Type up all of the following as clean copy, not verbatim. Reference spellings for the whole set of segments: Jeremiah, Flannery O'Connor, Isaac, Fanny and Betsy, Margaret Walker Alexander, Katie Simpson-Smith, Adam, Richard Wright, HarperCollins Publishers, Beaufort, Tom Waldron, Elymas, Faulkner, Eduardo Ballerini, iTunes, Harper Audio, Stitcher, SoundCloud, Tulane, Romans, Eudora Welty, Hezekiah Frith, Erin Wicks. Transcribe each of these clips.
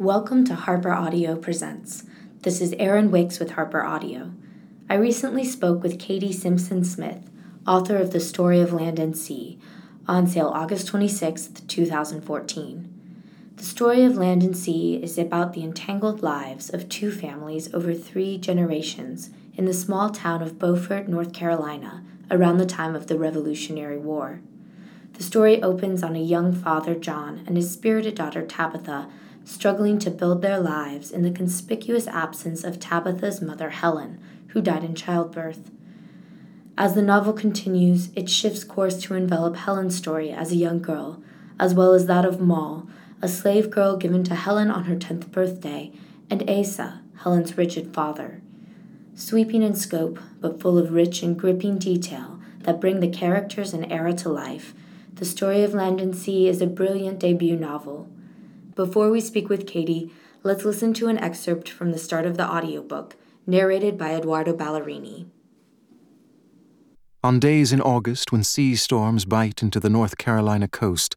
Welcome to Harper Audio Presents. This is Erin Wicks with Harper Audio. I recently spoke with Katie Simpson-Smith, author of The Story of Land and Sea, on sale August 26, 2014. The Story of Land and Sea is about the entangled lives of two families over three generations in the small town of Beaufort, North Carolina, around the time of the Revolutionary War. The story opens on a young father, John, and his spirited daughter, Tabitha, struggling to build their lives in the conspicuous absence of Tabitha's mother, Helen, who died in childbirth. As the novel continues, it shifts course to envelop Helen's story as a young girl, as well as that of Moll, a slave girl given to Helen on her 10th birthday, and Asa, Helen's rigid father. Sweeping in scope, but full of rich and gripping detail that bring the characters and era to life, The Story of Land and Sea is a brilliant debut novel. Before we speak with Katie, let's listen to an excerpt from the start of the audiobook, narrated by Eduardo Ballerini. On days in August when sea storms bite into the North Carolina coast,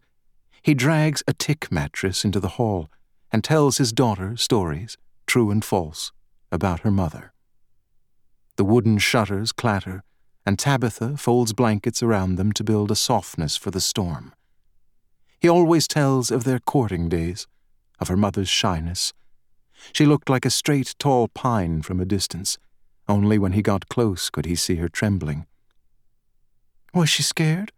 he drags a tick mattress into the hall and tells his daughter stories, true and false, about her mother. The wooden shutters clatter, and Tabitha folds blankets around them to build a softness for the storm. He always tells of their courting days, of her mother's shyness. She looked like a straight, tall pine from a distance. Only when he got close could he see her trembling. Was she scared?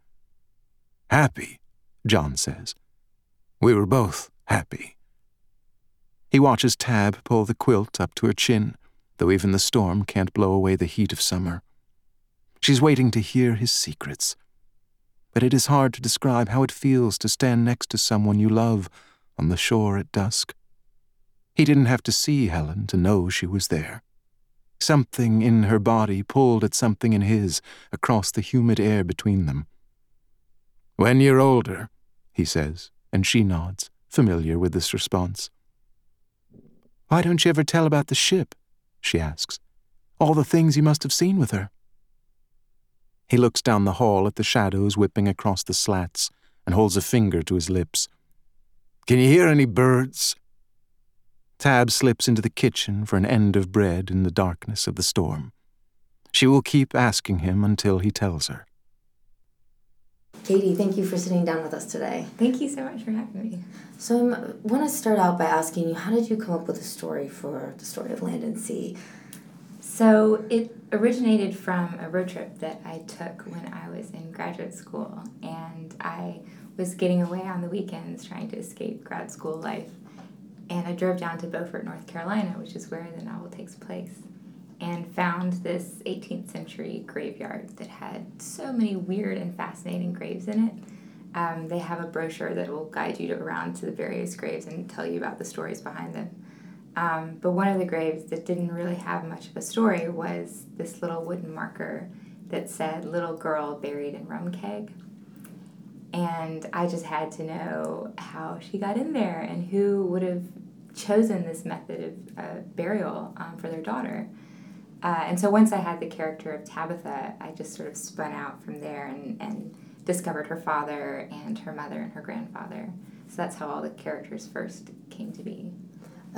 Happy, John says. We were both happy. He watches Tab pull the quilt up to her chin, though even the storm can't blow away the heat of summer. She's waiting to hear his secrets. But it is hard to describe how it feels to stand next to someone you love on the shore at dusk. He didn't have to see Helen to know she was there. Something in her body pulled at something in his across the humid air between them. When you're older, he says, and she nods, familiar with this response. Why don't you ever tell about the ship? She asks. All the things you must have seen with her. He looks down the hall at the shadows whipping across the slats and holds a finger to his lips. Can you hear any birds? Tab slips into the kitchen for an end of bread in the darkness of the storm. She will keep asking him until he tells her. Katie, thank you for sitting down with us today. Thank you so much for having me. So I want to start out by asking you, how did you come up with a story for The Story of Land and Sea? So it originated from a road trip that I took when I was in graduate school, and I was getting away on the weekends trying to escape grad school life, and I drove down to Beaufort, North Carolina, which is where the novel takes place, and found this 18th century graveyard that had so many weird and fascinating graves in it. They have a brochure that will guide you around to the various graves and tell you about the stories behind them. But one of the graves that didn't really have much of a story was this little wooden marker that said, little girl buried in rum keg. And I just had to know how she got in there and who would have chosen this method of burial for their daughter. And so once I had the character of Tabitha, I just sort of spun out from there and discovered her father and her mother and her grandfather. So that's how all the characters first came to be.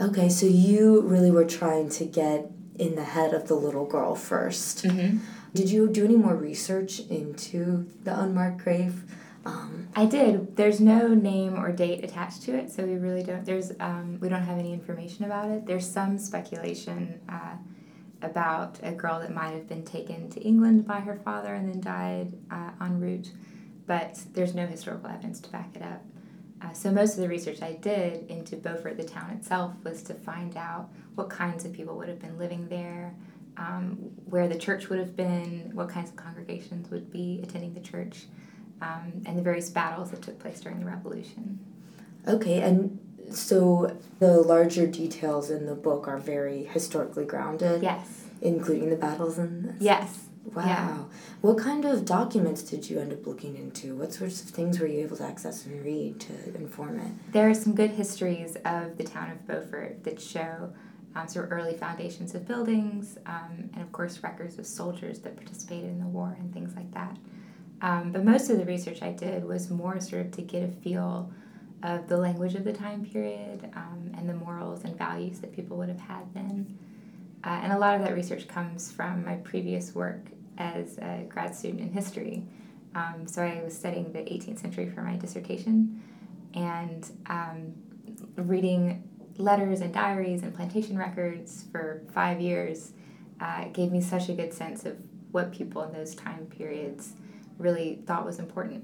Okay, so you really were trying to get in the head of the little girl first. Mm-hmm. Did you do any more research into the unmarked grave? I did. There's no name or date attached to it, so we really don't. We don't have any information about it. There's some speculation about a girl that might have been taken to England by her father and then died en route, but there's no historical evidence to back it up. So most of the research I did into Beaufort, the town itself, was to find out what kinds of people would have been living there, where the church would have been, what kinds of congregations would be attending the church, and the various battles that took place during the Revolution. Okay, and so the larger details in the book are very historically grounded? Yes. Including the battles in this? Yes. Wow. Yeah. What kind of documents did you end up looking into? What sorts of things were you able to access and read to inform it? There are some good histories of the town of Beaufort that show sort of early foundations of buildings and, of course, records of soldiers that participated in the war and things like that. But most of the research I did was more sort of to get a feel of the language of the time period and the moral values that people would have had then. And a lot of that research comes from my previous work as a grad student in history. So I was studying the 18th century for my dissertation, and reading letters and diaries and plantation records for 5 years gave me such a good sense of what people in those time periods really thought was important.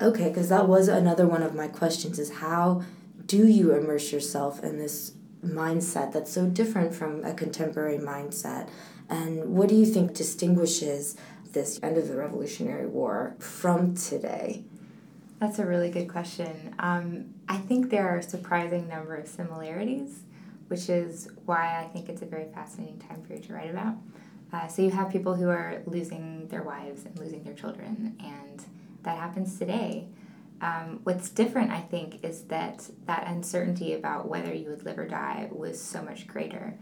Okay, because that was another one of my questions, is how do you immerse yourself in this mindset that's so different from a contemporary mindset? And what do you think distinguishes this end of the Revolutionary War from today? That's a really good question. I think there are a surprising number of similarities, which is why I think it's a very fascinating time period to write about. So you have people who are losing their wives and losing their children, and that happens today. What's different, I think, is that uncertainty about whether you would live or die was so much greater.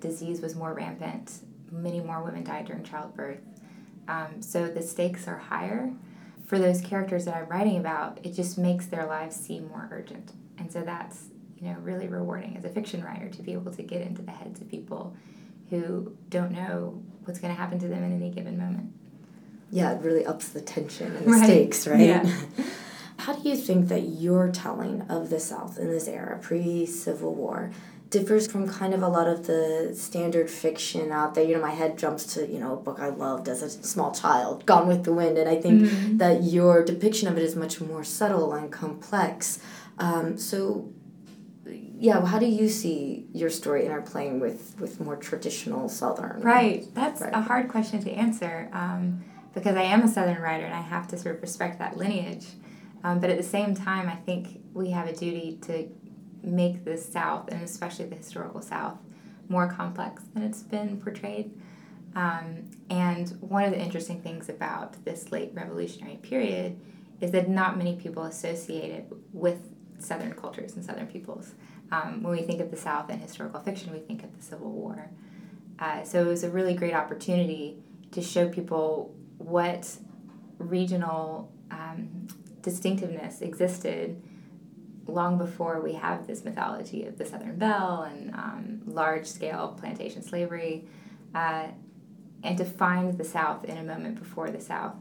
Disease was more rampant. Many more women died during childbirth. So the stakes are higher. For those characters that I'm writing about, it just makes their lives seem more urgent. And so that's, really rewarding as a fiction writer, to be able to get into the heads of people who don't know what's going to happen to them in any given moment. Yeah, it really ups the tension and the stakes, right? Yeah. How do you think that your telling of the South in this era, pre-Civil War, differs from kind of a lot of the standard fiction out there? My head jumps to, a book I loved as a small child, Gone with the Wind, and I think that your depiction of it is much more subtle and complex. How do you see your story interplaying with more traditional Southern? Right, that's a hard question to answer, because I am a Southern writer and I have to sort of respect that lineage. But at the same time, I think we have a duty to make the South, and especially the historical South, more complex than it's been portrayed. And one of the interesting things about this late revolutionary period is that not many people associate it with Southern cultures and Southern peoples. When we think of the South in historical fiction, we think of the Civil War. So it was a really great opportunity to show people what regional distinctiveness existed long before we have this mythology of the Southern Belle and large-scale plantation slavery, and to find the South in a moment before the South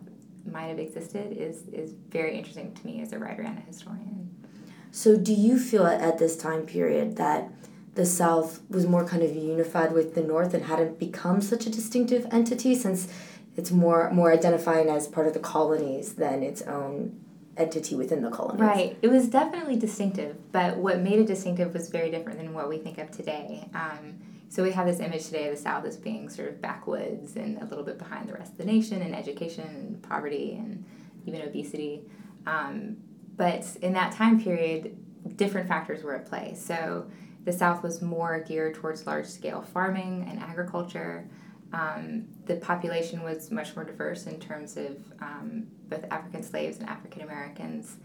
might have existed is very interesting to me as a writer and a historian. So do you feel at this time period that the South was more kind of unified with the North and hadn't become such a distinctive entity, since it's more identifying as part of the colonies than its own entity within the colonies? Right. It was definitely distinctive, but what made it distinctive was very different than what we think of today. So we have this image today of the South as being sort of backwoods and a little bit behind the rest of the nation in education and poverty and even obesity. But in that time period, different factors were at play. So the South was more geared towards large-scale farming and agriculture. The population was much more diverse in terms of both African slaves and African Americans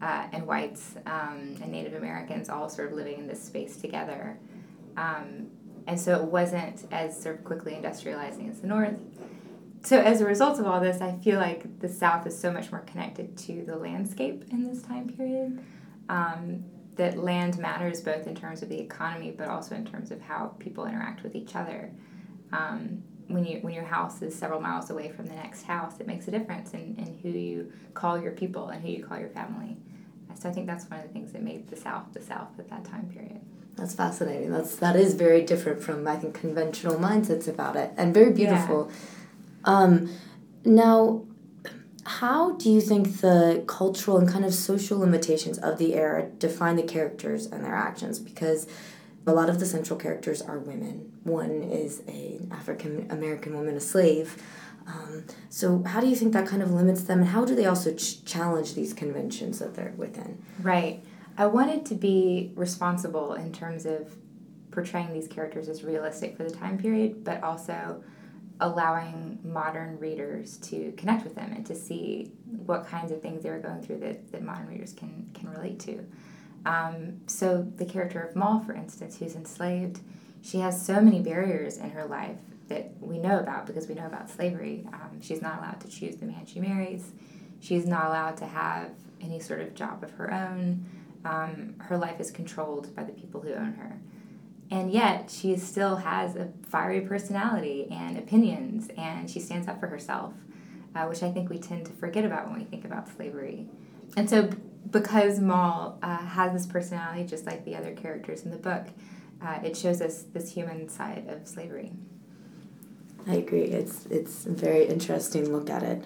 and whites and Native Americans all sort of living in this space together. And so it wasn't as sort of quickly industrializing as the North. So as a result of all this, I feel like the South is so much more connected to the landscape in this time period, that land matters both in terms of the economy but also in terms of how people interact with each other. When your house is several miles away from the next house, it makes a difference in who you call your people and who you call your family. So I think that's one of the things that made the South at that time period. That's fascinating. That is very different from, I think, conventional mindsets about it, and very beautiful. Yeah. Now, how do you think the cultural and kind of social limitations of the era define the characters and their actions? Because a lot of the central characters are women. One is an African-American woman, a slave. So how do you think that kind of limits them, and how do they also challenge these conventions that they're within? Right. I wanted to be responsible in terms of portraying these characters as realistic for the time period, but also allowing modern readers to connect with them and to see what kinds of things they were going through that modern readers can relate to. So the character of Moll, for instance, who's enslaved, she has so many barriers in her life that we know about because we know about slavery. She's not allowed to choose the man she marries. She's not allowed to have any sort of job of her own. Her life is controlled by the people who own her. And yet, she still has a fiery personality and opinions, and she stands up for herself, which I think we tend to forget about when we think about slavery. And so, because Moll has this personality just like the other characters in the book, it shows us this human side of slavery. I agree. It's a very interesting look at it.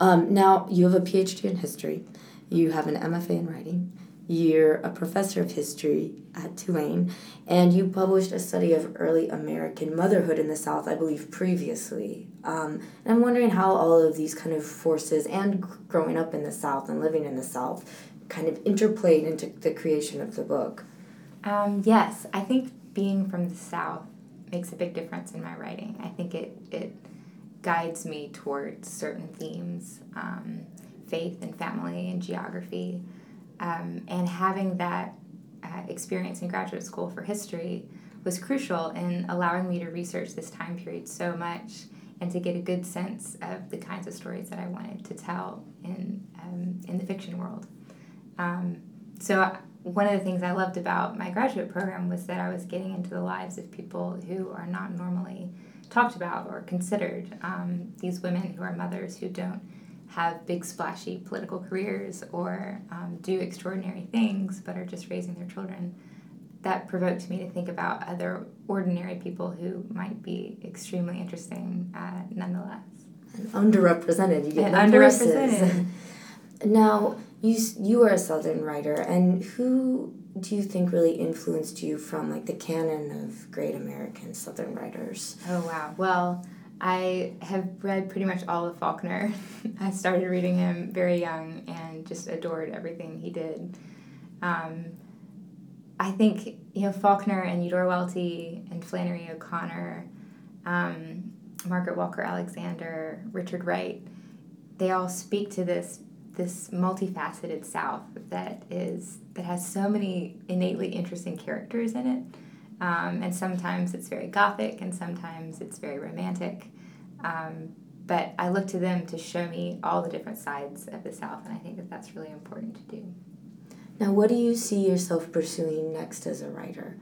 Now, you have a PhD in history. You have an MFA in writing. You're a professor of history at Tulane, and you published a study of early American motherhood in the South, I believe, previously. And I'm wondering how all of these kind of forces and growing up in the South and living in the South kind of interplayed into the creation of the book. Yes, I think being from the South makes a big difference in my writing. I think it guides me towards certain themes, faith and family and geography. And having that experience in graduate school for history was crucial in allowing me to research this time period so much and to get a good sense of the kinds of stories that I wanted to tell in the fiction world. So one of the things I loved about my graduate program was that I was getting into the lives of people who are not normally talked about or considered. These women who are mothers who don't have big splashy political careers or do extraordinary things but are just raising their children. That provoked me to think about other ordinary people who might be extremely interesting nonetheless. And underrepresented. You get and underrepresented. Now, you are a Southern writer, and who do you think really influenced you from like the canon of great American Southern writers? Oh, wow. Well, I have read pretty much all of Faulkner. I started reading him very young and just adored everything he did. I think, Faulkner and Eudora Welty and Flannery O'Connor, Margaret Walker Alexander, Richard Wright, they all speak to this multifaceted South that has so many innately interesting characters in it. And sometimes it's very gothic, and sometimes it's very romantic. But I look to them to show me all the different sides of the South, and I think that that's really important to do. Now, what do you see yourself pursuing next as a writer?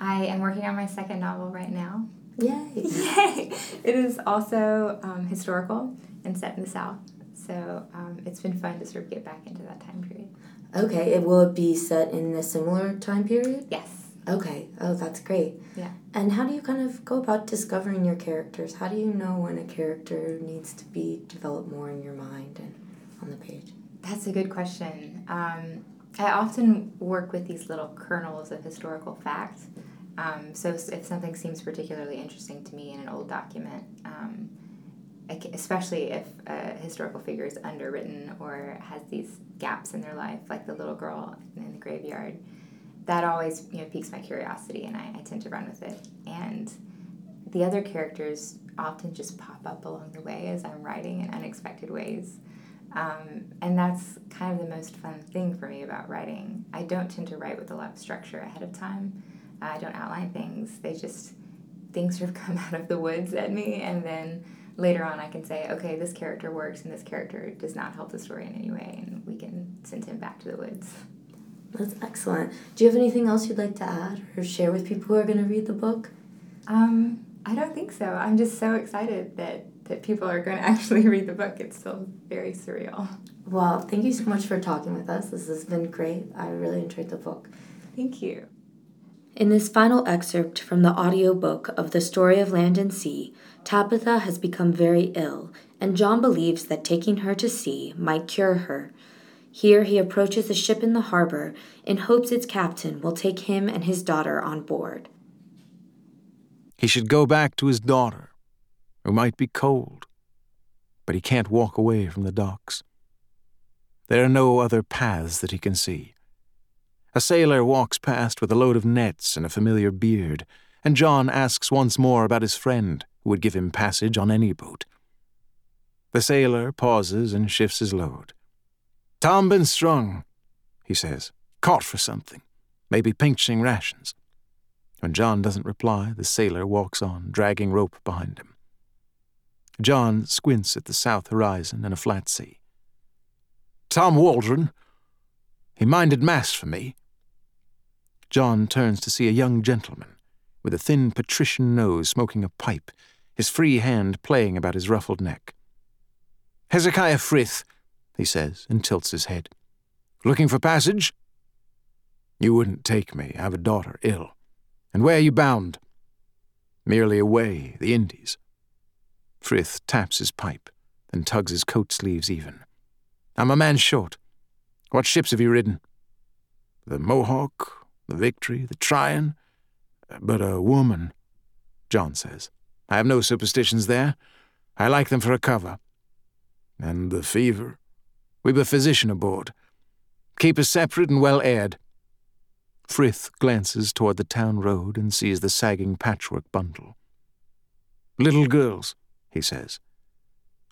I am working on my second novel right now. Yay! Yay! It is also historical and set in the South, so it's been fun to sort of get back into that time period. Okay, will it be set in a similar time period? Yes. Okay. Oh, that's great. Yeah. And how do you kind of go about discovering your characters? How do you know when a character needs to be developed more in your mind and on the page? That's a good question. I often work with these little kernels of historical fact. So if something seems particularly interesting to me in an old document, especially if a historical figure is underwritten or has these gaps in their life, like the little girl in the graveyard, that always piques my curiosity, and I tend to run with it. And the other characters often just pop up along the way as I'm writing in unexpected ways. And that's kind of the most fun thing for me about writing. I don't tend to write with a lot of structure ahead of time. I don't outline things. Things sort of come out of the woods at me, and then later on I can say, okay, this character works and this character does not help the story in any way, and we can send him back to the woods. That's excellent. Do you have anything else you'd like to add or share with people who are going to read the book? I don't think so. I'm just so excited that people are going to actually read the book. It's still very surreal. Well, thank you so much for talking with us. This has been great. I really enjoyed the book. Thank you. In this final excerpt from the audiobook of The Story of Land and Sea, Tabitha has become very ill, and John believes that taking her to sea might cure her. Here he approaches a ship in the harbor in hopes its captain will take him and his daughter on board. He should go back to his daughter, who might be cold, but he can't walk away from the docks. There are no other paths that he can see. A sailor walks past with a load of nets and a familiar beard, and John asks once more about his friend, who would give him passage on any boat. The sailor pauses and shifts his load. "Tom been strung," he says, "caught for something, maybe pinching rations." When John doesn't reply, the sailor walks on, dragging rope behind him. John squints at the south horizon and a flat sea. "Tom Waldron, He minded mass for me. John turns to see a young gentleman with a thin patrician nose smoking a pipe, his free hand playing about his ruffled neck. Hezekiah Frith, he says, and tilts his head. Looking for passage? You wouldn't take me. I've a daughter ill. And where are you bound? Merely away, the Indies. Frith taps his pipe, then tugs his coat sleeves even. I'm a man short. What ships have you ridden? The Mohawk, the Victory, the Tryon, but a woman, John says. I have no superstitions there. I like them for a cover. And the fever? We've a physician aboard. Keep us separate and well aired. Frith glances toward the town road and sees the sagging patchwork bundle. Little girls, he says.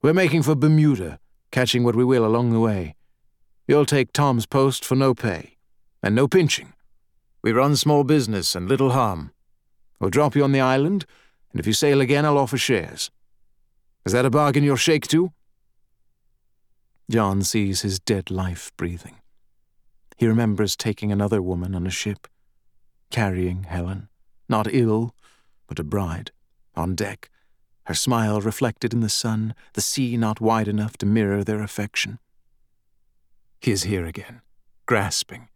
We're making for Bermuda, catching what we will along the way. You'll take Tom's post for no pay, and no pinching. We run small business and little harm. We'll drop you on the island, and if you sail again, I'll offer shares. Is that a bargain you'll shake to? John sees his dead life breathing. He remembers taking another woman on a ship, carrying Helen, not ill, but a bride, on deck, her smile reflected in the sun, the sea not wide enough to mirror their affection. He is here again, grasping,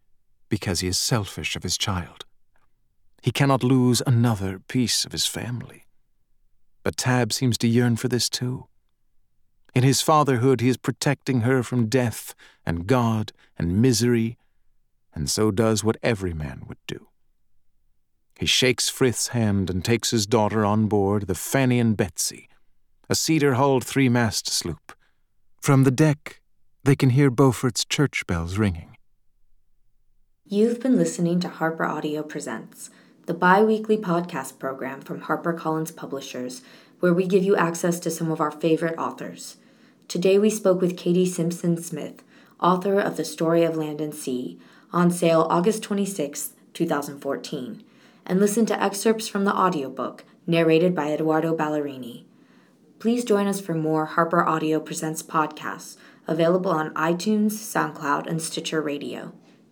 because he is selfish of his child. He cannot lose another piece of his family. But Tab seems to yearn for this too. In his fatherhood, he is protecting her from death and God and misery, and so does what every man would do. He shakes Frith's hand and takes his daughter on board the Fanny and Betsy, a cedar-hulled three-mast sloop. From the deck, they can hear Beaufort's church bells ringing. You've been listening to Harper Audio Presents, the bi-weekly podcast program from HarperCollins Publishers, where we give you access to some of our favorite authors. Today we spoke with Katie Simpson-Smith, author of The Story of Land and Sea, on sale August 26, 2014, and listen to excerpts from the audiobook narrated by Eduardo Ballerini. Please join us for more Harper Audio Presents podcasts available on iTunes, SoundCloud, and Stitcher Radio.